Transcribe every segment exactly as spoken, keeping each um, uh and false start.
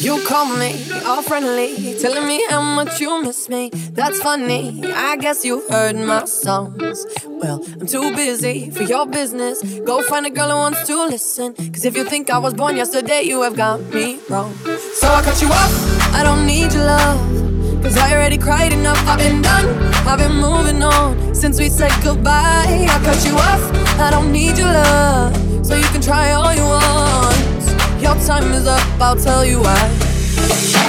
You call me all friendly, telling me how much you miss me. That's funny, I guess you've heard my songs. Well, I'm too busy for your business. Go find a girl who wants to listen. Cause if you think I was born yesterday, you have got me wrong. So I cut you off, I don't need your love. Cause I already cried enough, I've been done. I've been moving on since we said goodbye. I cut you off, I don't need your love. So you can try all you want. Your time is up, I'll tell you why.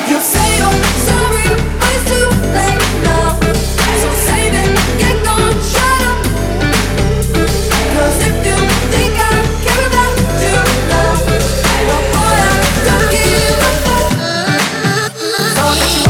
You say you're sorry, but it's too late now. So say then, get gone, shut up. Cause if you think I care about you now, well, boy, I don't give a fuck. So I cut you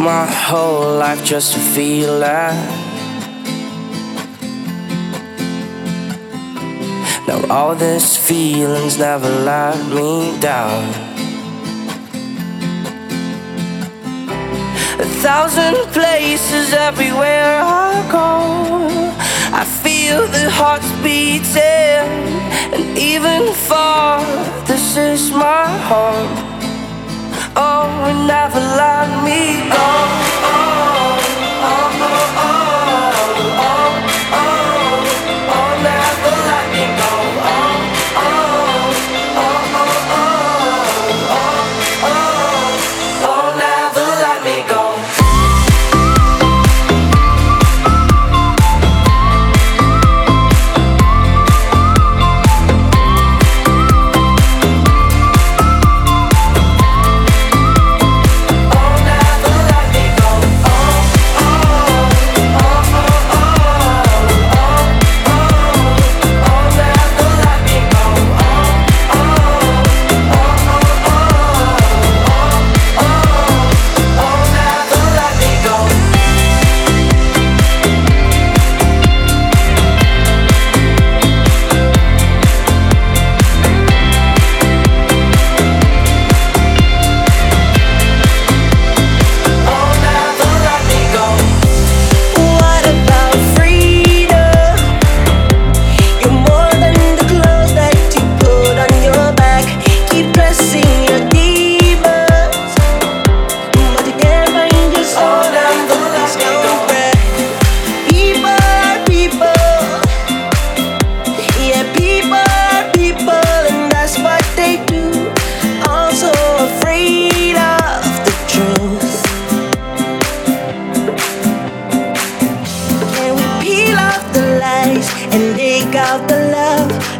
my whole life just to feel that. Now all these feelings never let me down. A thousand places everywhere I go, I feel the hearts beating, and even far, this is my home. Oh, and never let me go. Oh, oh, oh, oh, oh, oh, oh, oh, oh, never let me go. Oh, oh, oh, oh, oh, oh, oh, oh, never let me go. Oh, never let me go.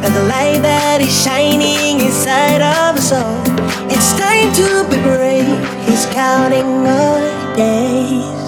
of the light that is shining inside of us all. It's time to be brave, he's counting all the days.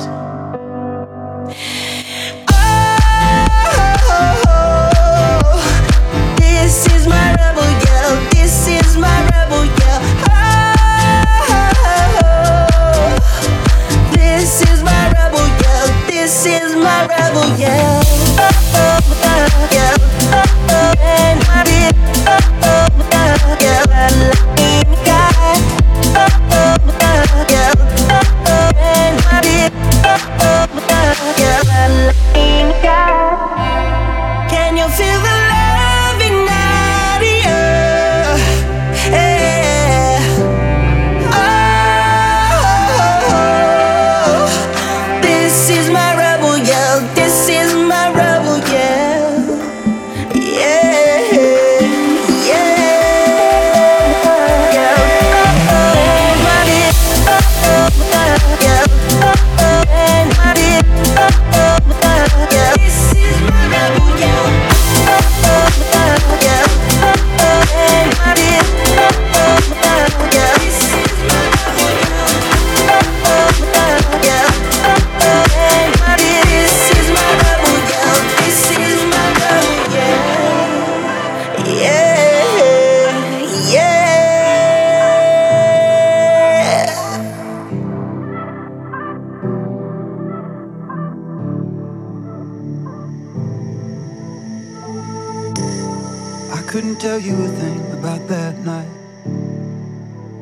Couldn't tell you a thing about that night.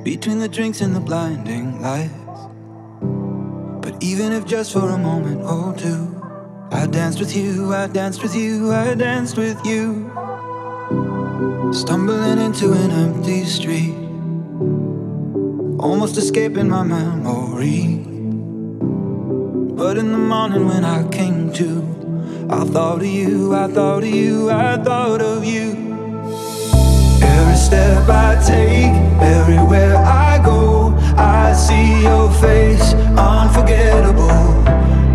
Between the drinks and the blinding lights. But even if just for a moment or two, I danced with you, I danced with you, I danced with you. Stumbling into an empty street, almost escaping my memory. But in the morning when I came to, I thought of you, I thought of you, I thought of you. Every step I take, everywhere I go, I see your face, unforgettable.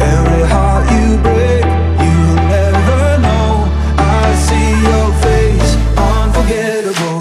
Every heart you break, you'll never know. I see your face, unforgettable.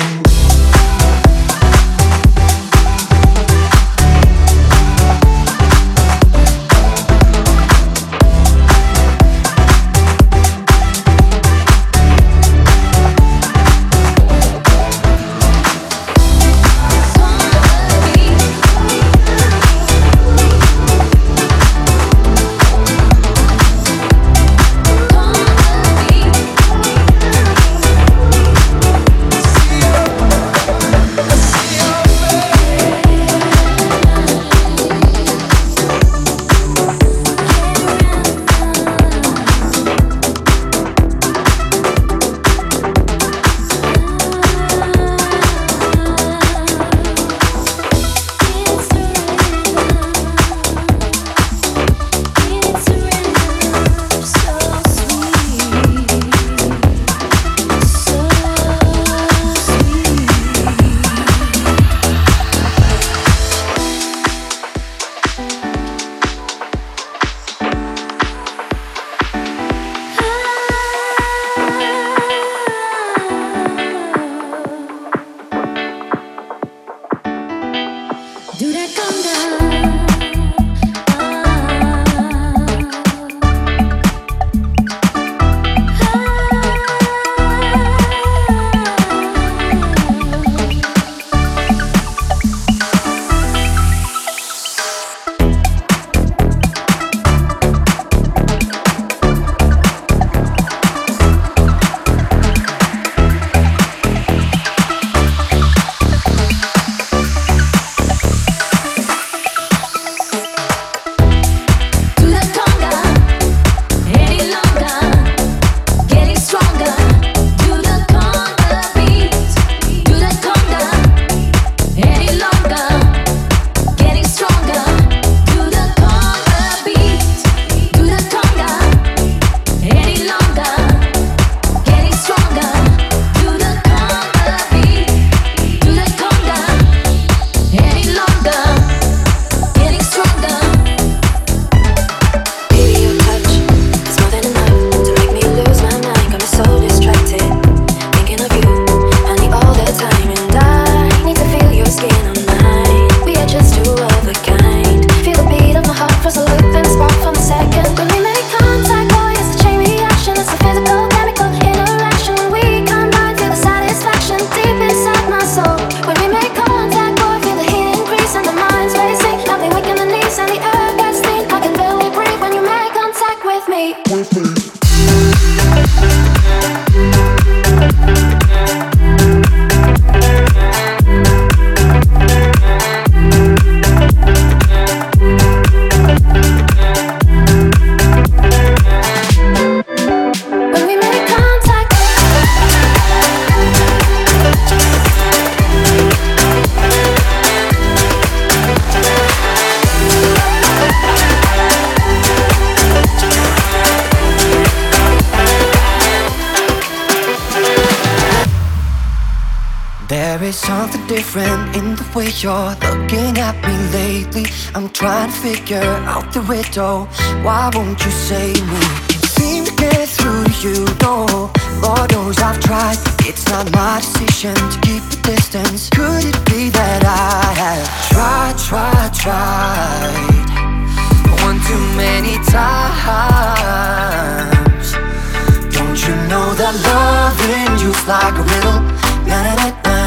There is something different in the way you're looking at me lately. I'm trying to figure out the riddle. Why won't you save me? Can't seem to get through to you, no. Lord knows I've tried. It's not my decision to keep a distance. Could it be that I have tried, tried, tried one too many times? Don't you know that loving you's like a riddle? Na-na-na-na.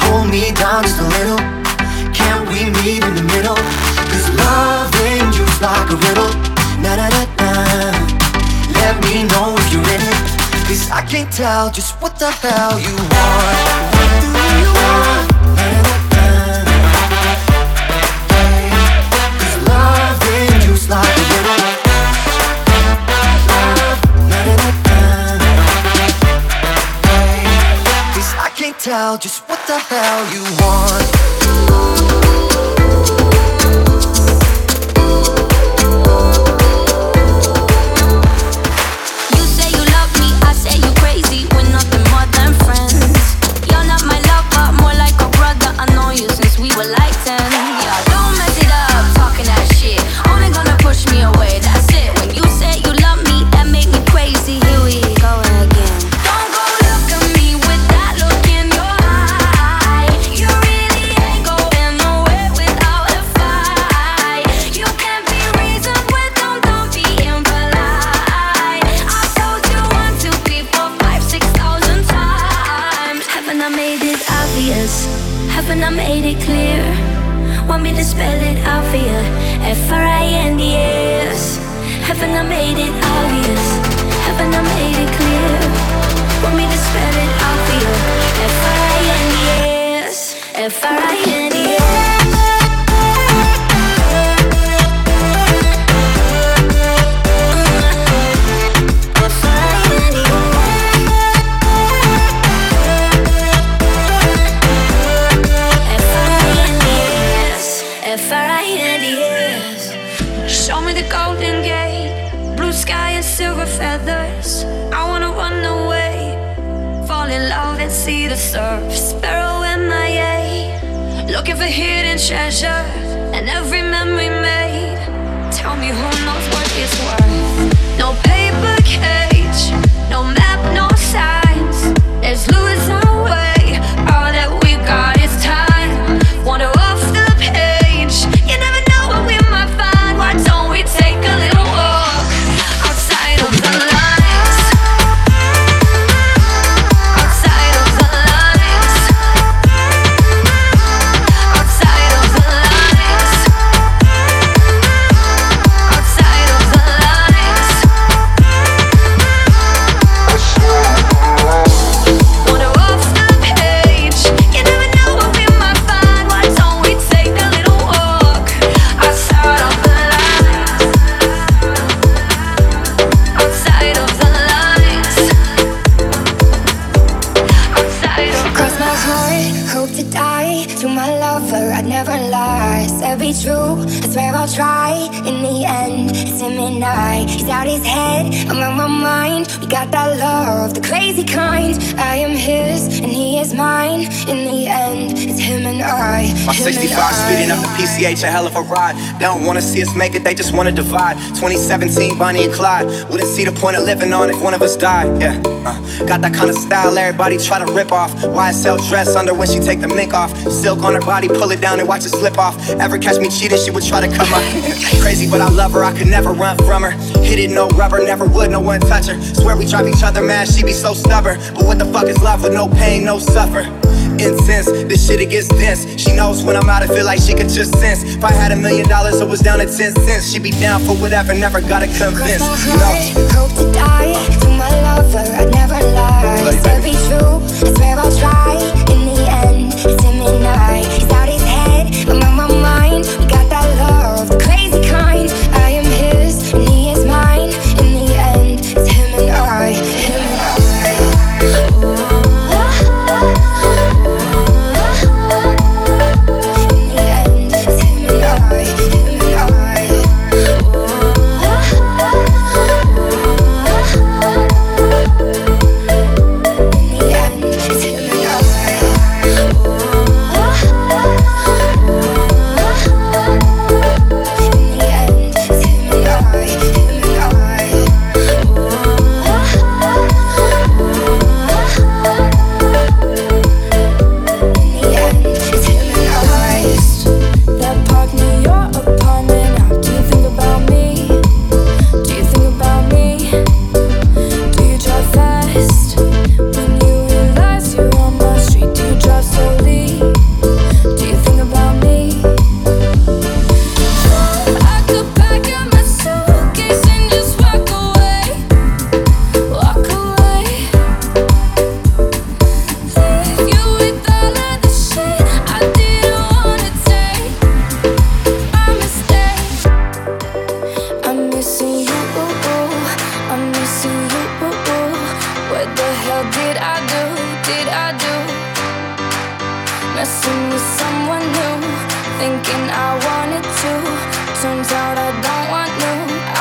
Hold me down just a little. Can't we meet in the middle? Cause loving you's like a riddle. Na-na-na-na. Let me know if you're in it. Cause I can't tell just what the hell you want. What do you want? Na-na-na-na. Cause loving you's like a riddle. Tell just what the hell you want. You say you love me, I say you crazy. We're nothing more than friends. You're not my lover, more like a brother. I know you since we were like ten. Yeah, don't mess it up, talking that shit. Only gonna push me away, that's it. When you say you love me, that make me crazy. Here we go again. Don't go look at me with that look. Haven't I made it clear? Want me to spell it out for you? F R I N D S. Haven't I made it obvious? Haven't I made it clear? Want me to spell it out for you? F R I N D S. F R I N D S. Feathers, I wanna run away, fall in love and see the surf. Sparrow M I A, looking for hidden treasure and every memory made. Tell me who knows what it's worth. No paper cage, no map, no signs. Let's lose our way. All that we got is time. Wander off the page. You never know what we might find. Why don't we take a little? My sixty-five speeding up the P C H, a hell of a ride. They don't wanna see us make it, they just wanna divide. Twenty seventeen, Bonnie and Clyde. Wouldn't see the point of living on if one of us died. Yeah, uh, got that kind of style everybody try to rip off. Y S L dress under when she take the mink off. Silk on her body, pull it down and watch it slip off. Ever catch me cheating, she would try to cut my crazy, but I love her, I could never run from her. Hit it, no rubber, never would, no one touch her. Swear we drive each other mad, she be so stubborn. But what the fuck is love with no pain, no suffer? Intense, this shit it gets dense. She knows when I'm out, I feel like she could just sense. If I had a million dollars, I was down to ten cents. She'd be down for whatever, never gotta convince. Cross my heart, no. Hope to die. To my lover, I'd never lie. Bloody still baby. Be true, I swear I'll try. In the end, it's him and I. He's out his head, I'm on my mind. We got that love, the crazy kind. I am his, and he is mine. In the end, it's him and I. Him and I. Ooh. do, did I do? Messing with someone new, thinking I wanted to. Turns out I don't want you,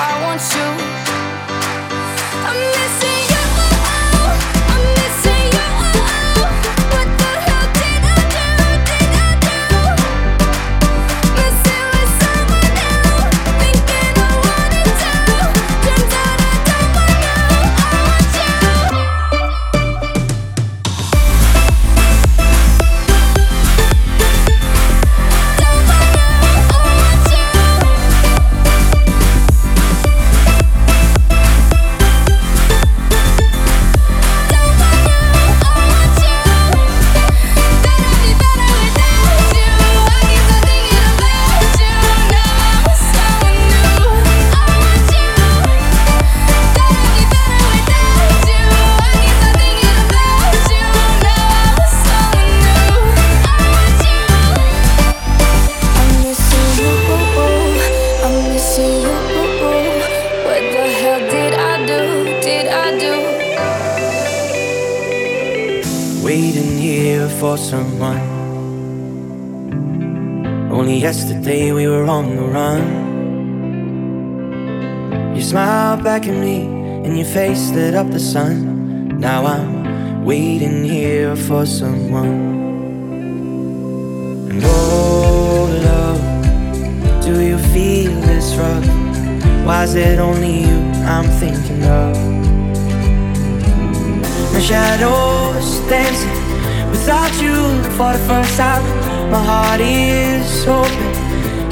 I want you. I'm missing you, I'm missing you. What the hell did I do, did I do? Messing with someone new, thinking I wanted to. Turns out I don't want you, I want you. Waiting here for someone. Only yesterday we were on the run. You smiled back at me and your face lit up the sun. Now I'm waiting here for someone. And oh love, do you feel this rough? Why is it only you I'm thinking of? The shadows dancing without you for the first time. My heart is open.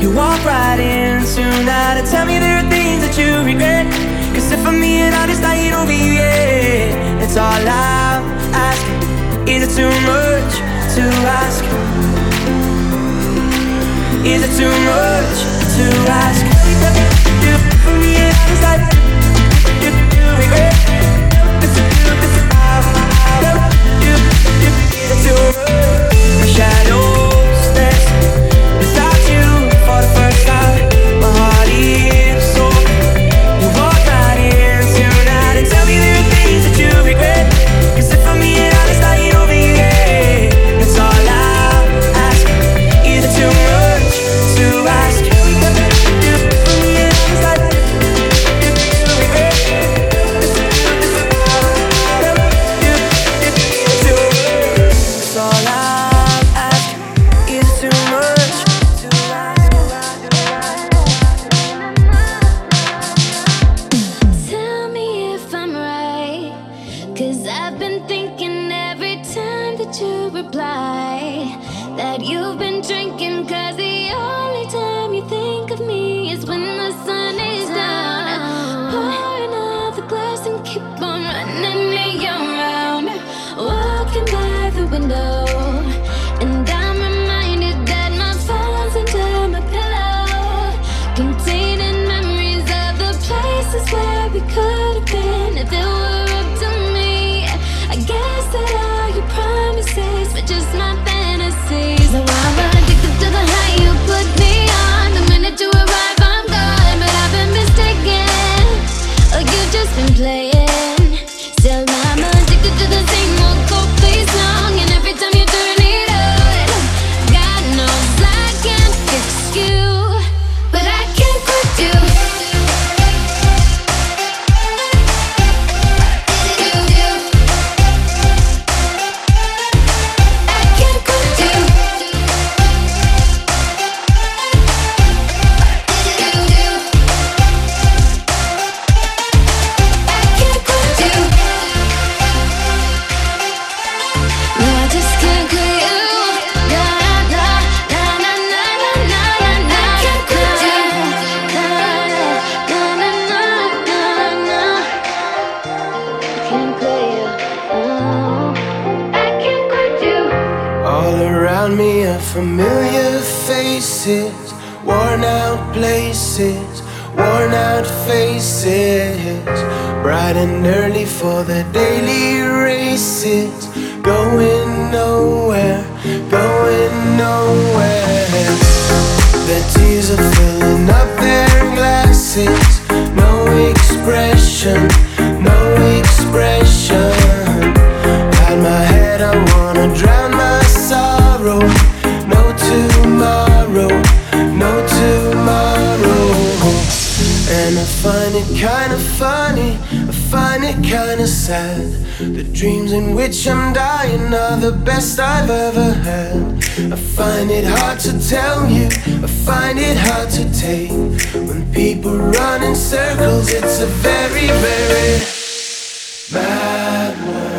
You walk right in soon. Now to tell me there are things that you regret. Cause if I'm being honest, I ain't over you yet. That's all I'm asking. Is it too much to ask? Is it too much to ask? If I'm being honest, I do regret. My shadows dance without you for the first time. My heart is open. You walk right in tonight and tell me there are things that you regret. Cause if I'm being honest, I ain't over you yet. That's all I'm asking. Is it too much to ask? Familiar faces, worn out places, worn out faces. Bright and early for the daily races. Going nowhere, going nowhere. The tears are filling up their glasses. No expression, no expression. Hide my don't wanna drown my sorrow. No tomorrow, no tomorrow. And I find it kinda funny, I find it kinda sad. The dreams in which I'm dying are the best I've ever had. I find it hard to tell you, I find it hard to take. When people run in circles, it's a very, very bad world.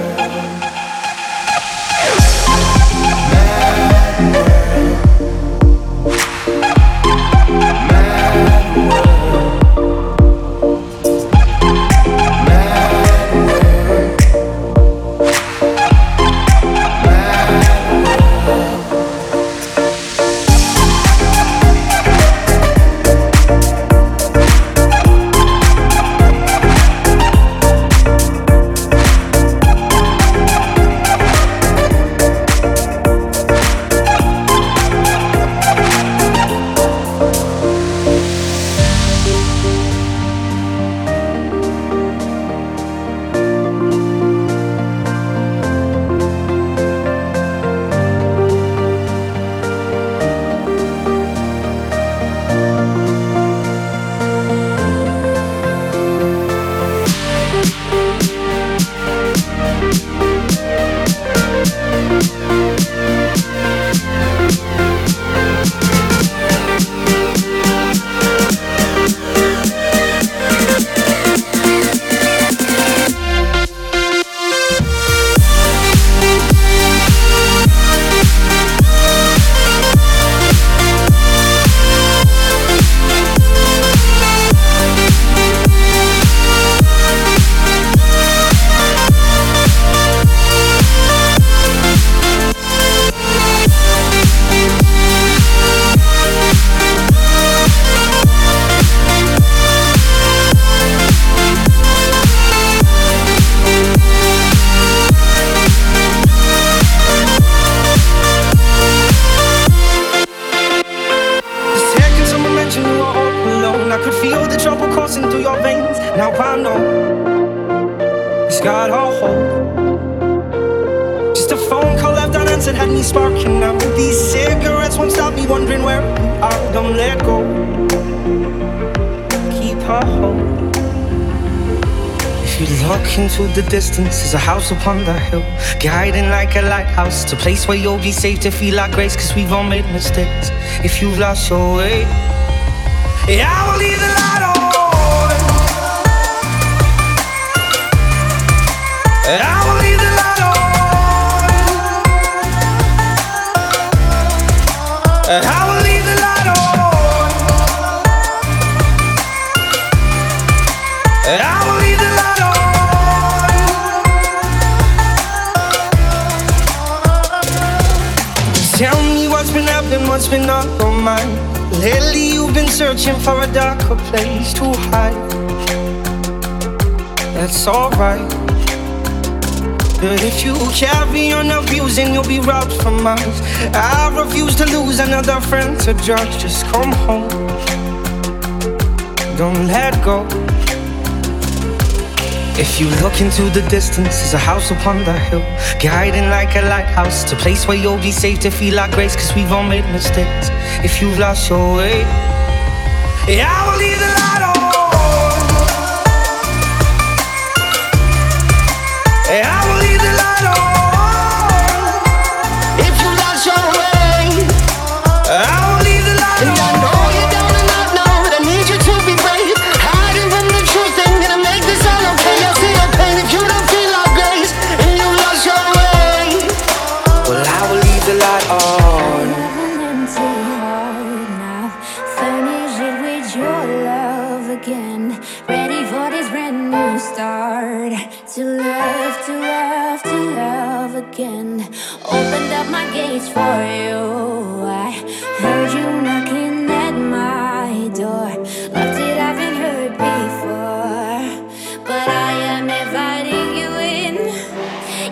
Distance is a house upon the hill, guiding like a lighthouse. It's a place where you'll be safe to feel our grace, cause we've all made mistakes. If you've lost your way, yeah, I will leave the light on. I will leave the light on. I will leave the light on. I will leave the light on. Tell me what's been happening, what's been on your mind. Lately you've been searching for a darker place to hide. That's alright. But if you carry on abusing, you'll be robbed from mine. I refuse to lose another friend to drugs. Just come home, don't let go. If you look into the distance, there's a house upon the hill, guiding like a lighthouse. It's a place where you'll be safe to feel our grace, cause we've all made mistakes. If you've lost your way, yeah, I will leave the light on. Yeah, I will leave the light on. If you've lost your way, I will leave the light on. Opened up my gates for you. I heard you knocking at my door. Loved it, I've been hurt before, but I am inviting you in.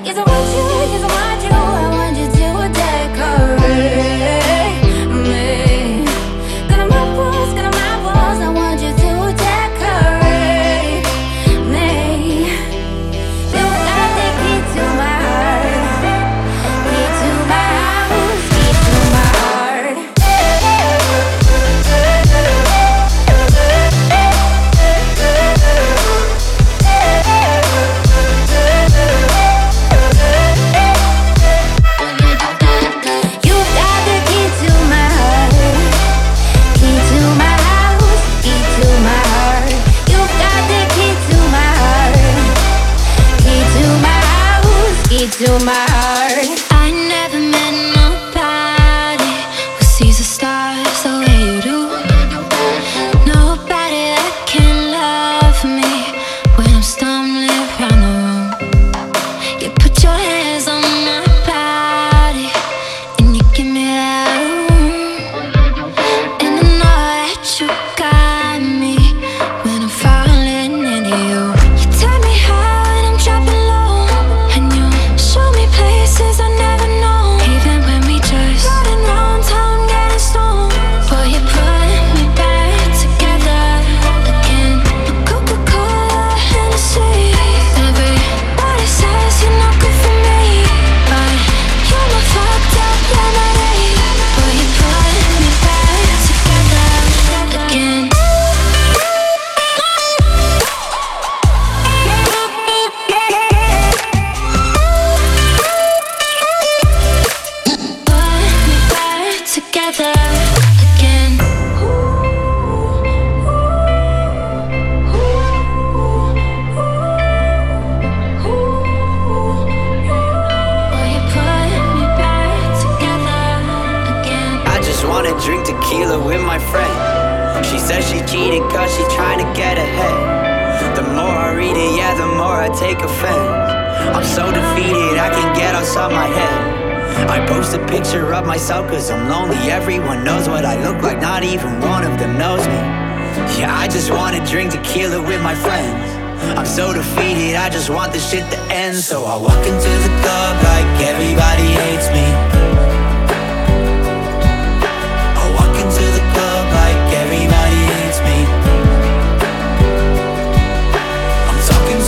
Yes, I want you, yes, I want you. I want you to decorate me. Gonna my walls, gonna my walls. I want you to decorate me. You gotta take it to my heart. Drink tequila with my friend. She says she cheated cause she trying to get ahead. The more I read it, yeah, the more I take offense. I'm so defeated, I can't get outside my head. I post a picture of myself cause I'm lonely. Everyone knows what I look like, not even one of them knows me. Yeah, I just wanna drink tequila with my friends. I'm so defeated, I just want this shit to end. So I walk into the club like everybody hates me. Something's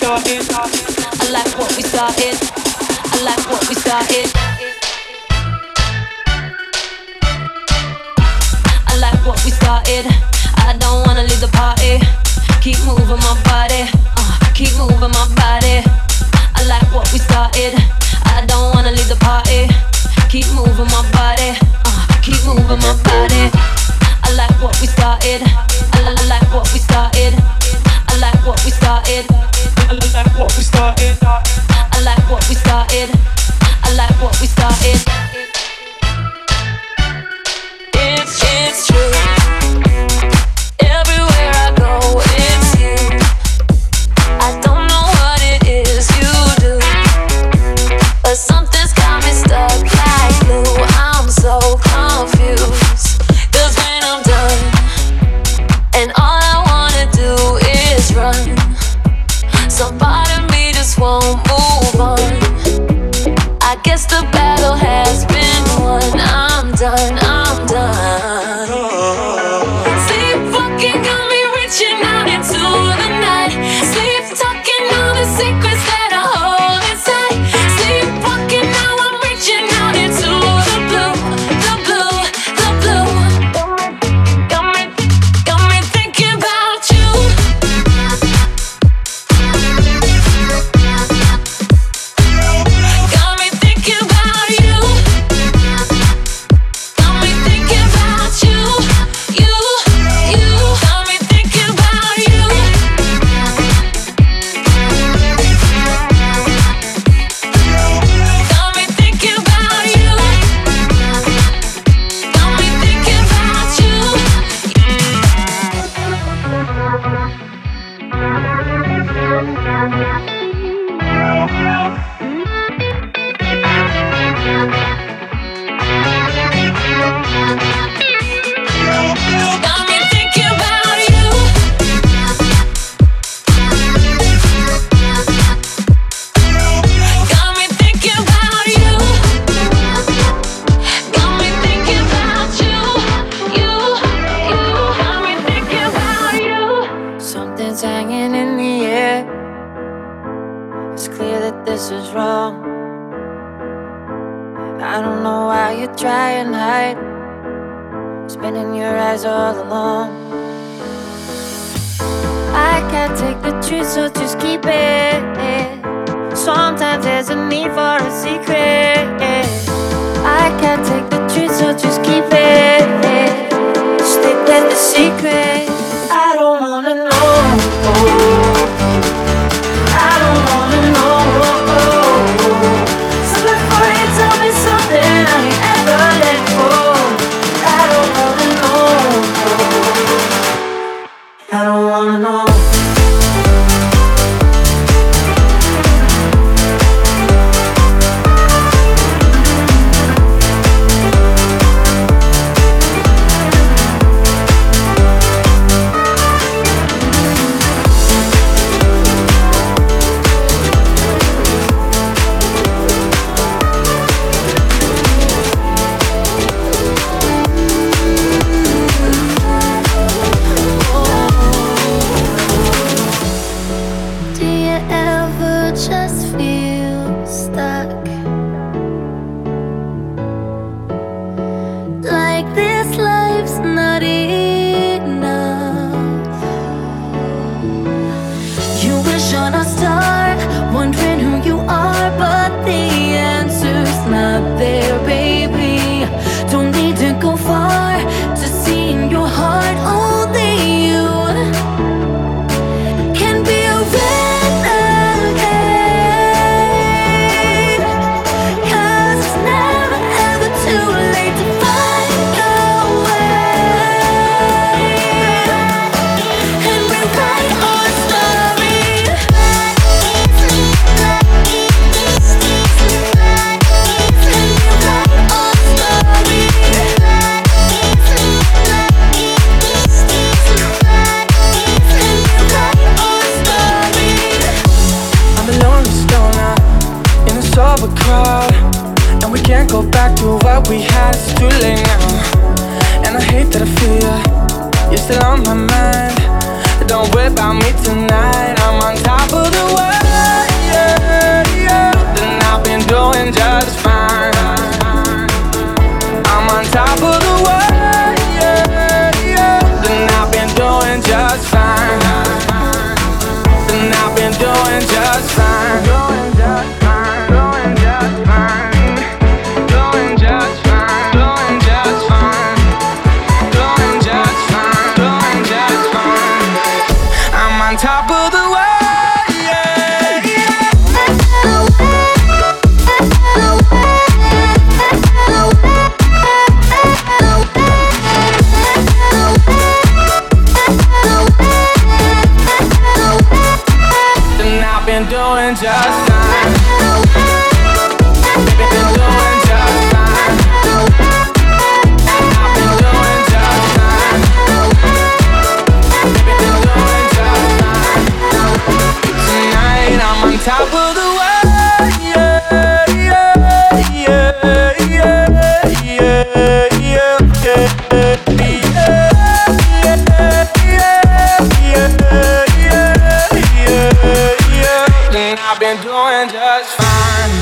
got me stuck like glue. guess the battle has been won. I'm done, I'm done. Sleepwalking got me reaching out into the night. Sleep talking all the secrets that I hold inside. Sleepwalking now I'm reaching out into the blue, the blue, the blue. Got me, got me, got me thinking about you. Got me thinking about you. Got me thinking about you, you, you. Got me thinking about you. Got me thinking about you. Got me thinking about you. Got me thinking about you. Got me thinking about you. Got me thinking about you, you, you. Got me thinking about you. Something's hanging in the air. It's clear that this is wrong. I don't know why you try and hide, spinning your eyes all along. I can't take the truth, so just keep it. Sometimes there's a need for a secret. I can't take the truth, so just keep it. Stick with the secret. I don't wanna know. I don't wanna know. So before you tell me something I ain't ever let go, I don't wanna know. I don't wanna know. Do you ever just feel stuck? Like this life's not enough. You wish on a star, wondering who you are, but the answer's not there, baby. Don't need to go far to see in your heart. Only you can be a renegade. 'Cause it's never ever too late to find your way and rewrite our story. I'm a lonely stoner in a sober car, and we can't go back to what we had. It's too late now, and I hate that I feel you. You're still on my mind. Don't worry about me tonight. I'm on top of the world, yeah, yeah. And I've been doing just fine. I'm on top of the world, yeah, yeah. And I've been doing just fine. And I've been doing just fine. Doing just fine. Doing just fine. Doing just fine. Doing just fine. Doing just fine. Doing just fine. I'm on top of the world, yeah. My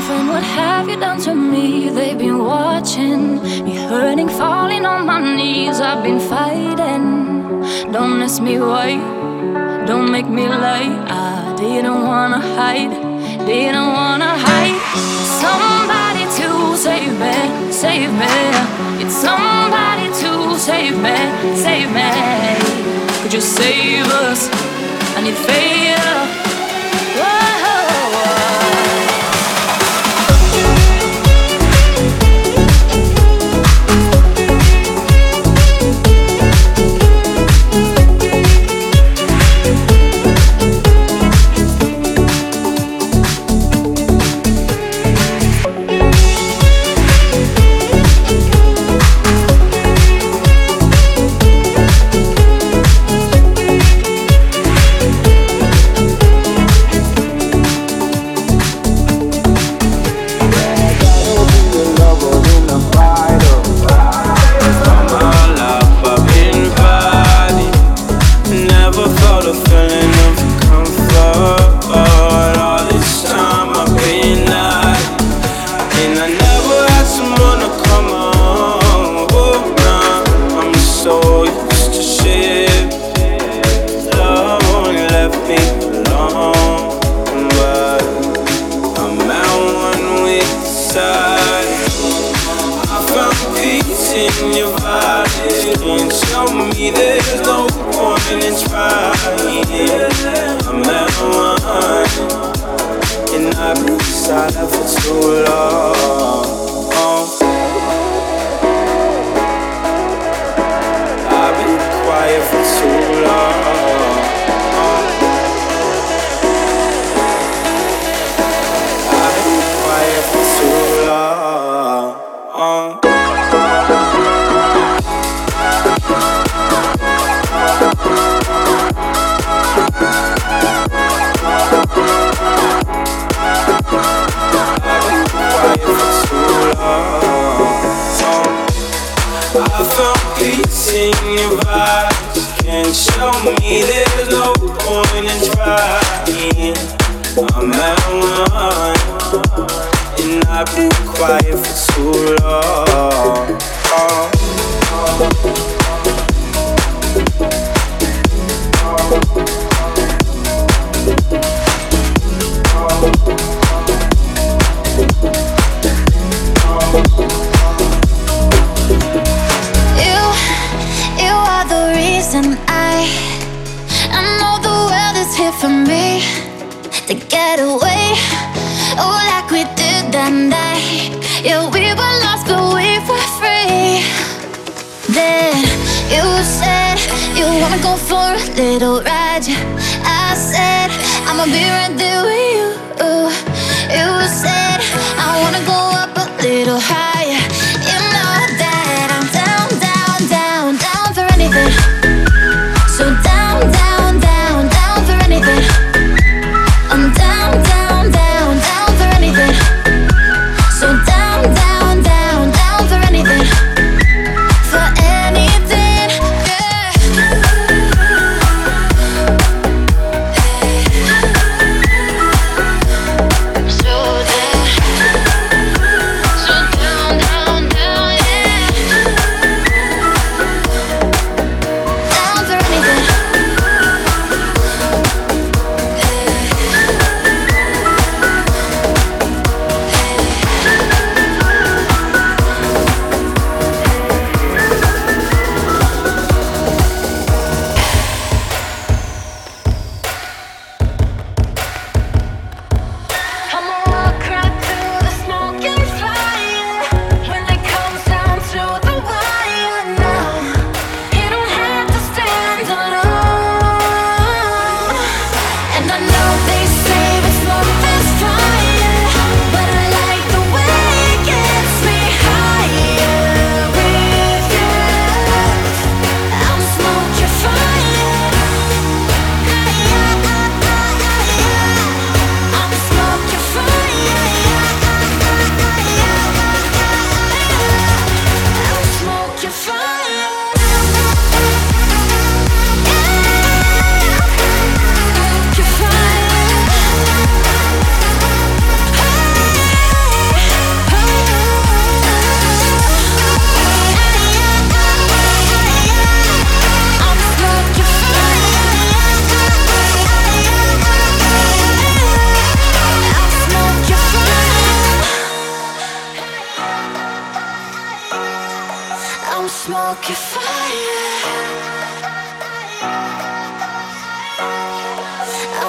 friend, what have you done to me? They've been watching me hurting, falling on my knees. I've been fighting. Don't ask me why, don't make me lie. I didn't wanna hide, didn't wanna hide. Somebody to save me, save me. It's somebody to save me, save me. Could you save us? I need favor.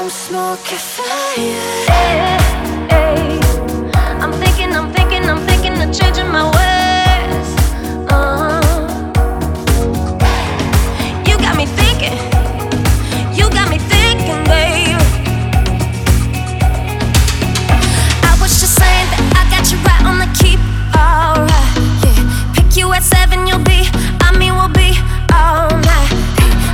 Don't smoke a fire. Hey, hey, I'm thinking, I'm thinking, I'm thinking of changing my ways. Uh-huh. You got me thinking, you got me thinking, babe. I was just saying that I got you right on the keep, alright. Yeah, pick you at seven, you'll be, I mean we'll be all night.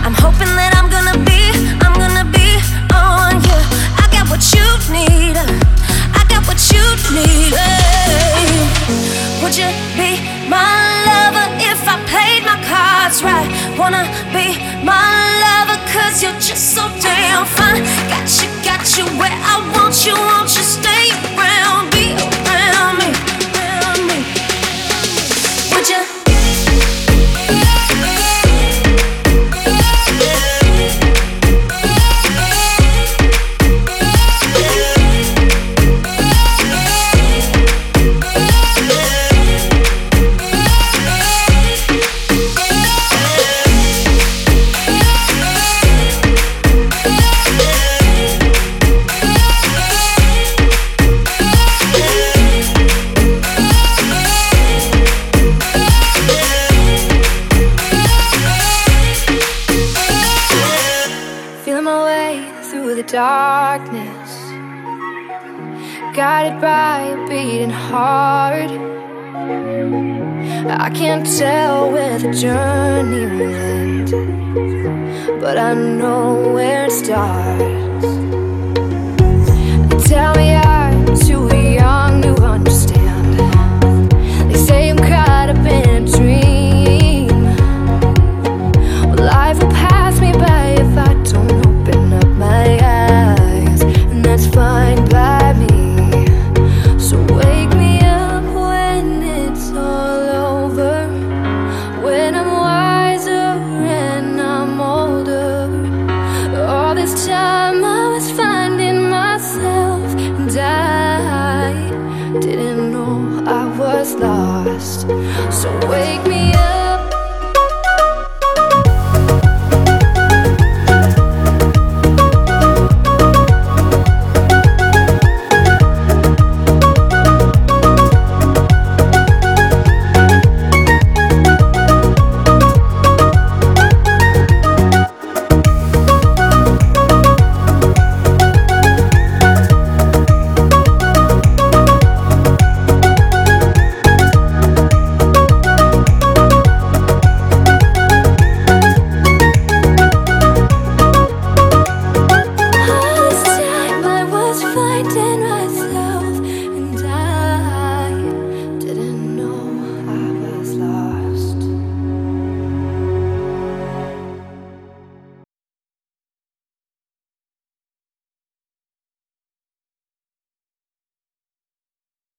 I'm hoping that I'm gonna be, I'm gonna be on you. I got what you need, I got what you need. Would you be my lover if I played my cards right? Wanna be my lover cause you're just so damn fine. Got you, got you where I want you, won't you stay around, be around me, around me. Would you? Darkness, guided by a beating heart. I can't tell where the journey will end, but I know where it starts. Tell me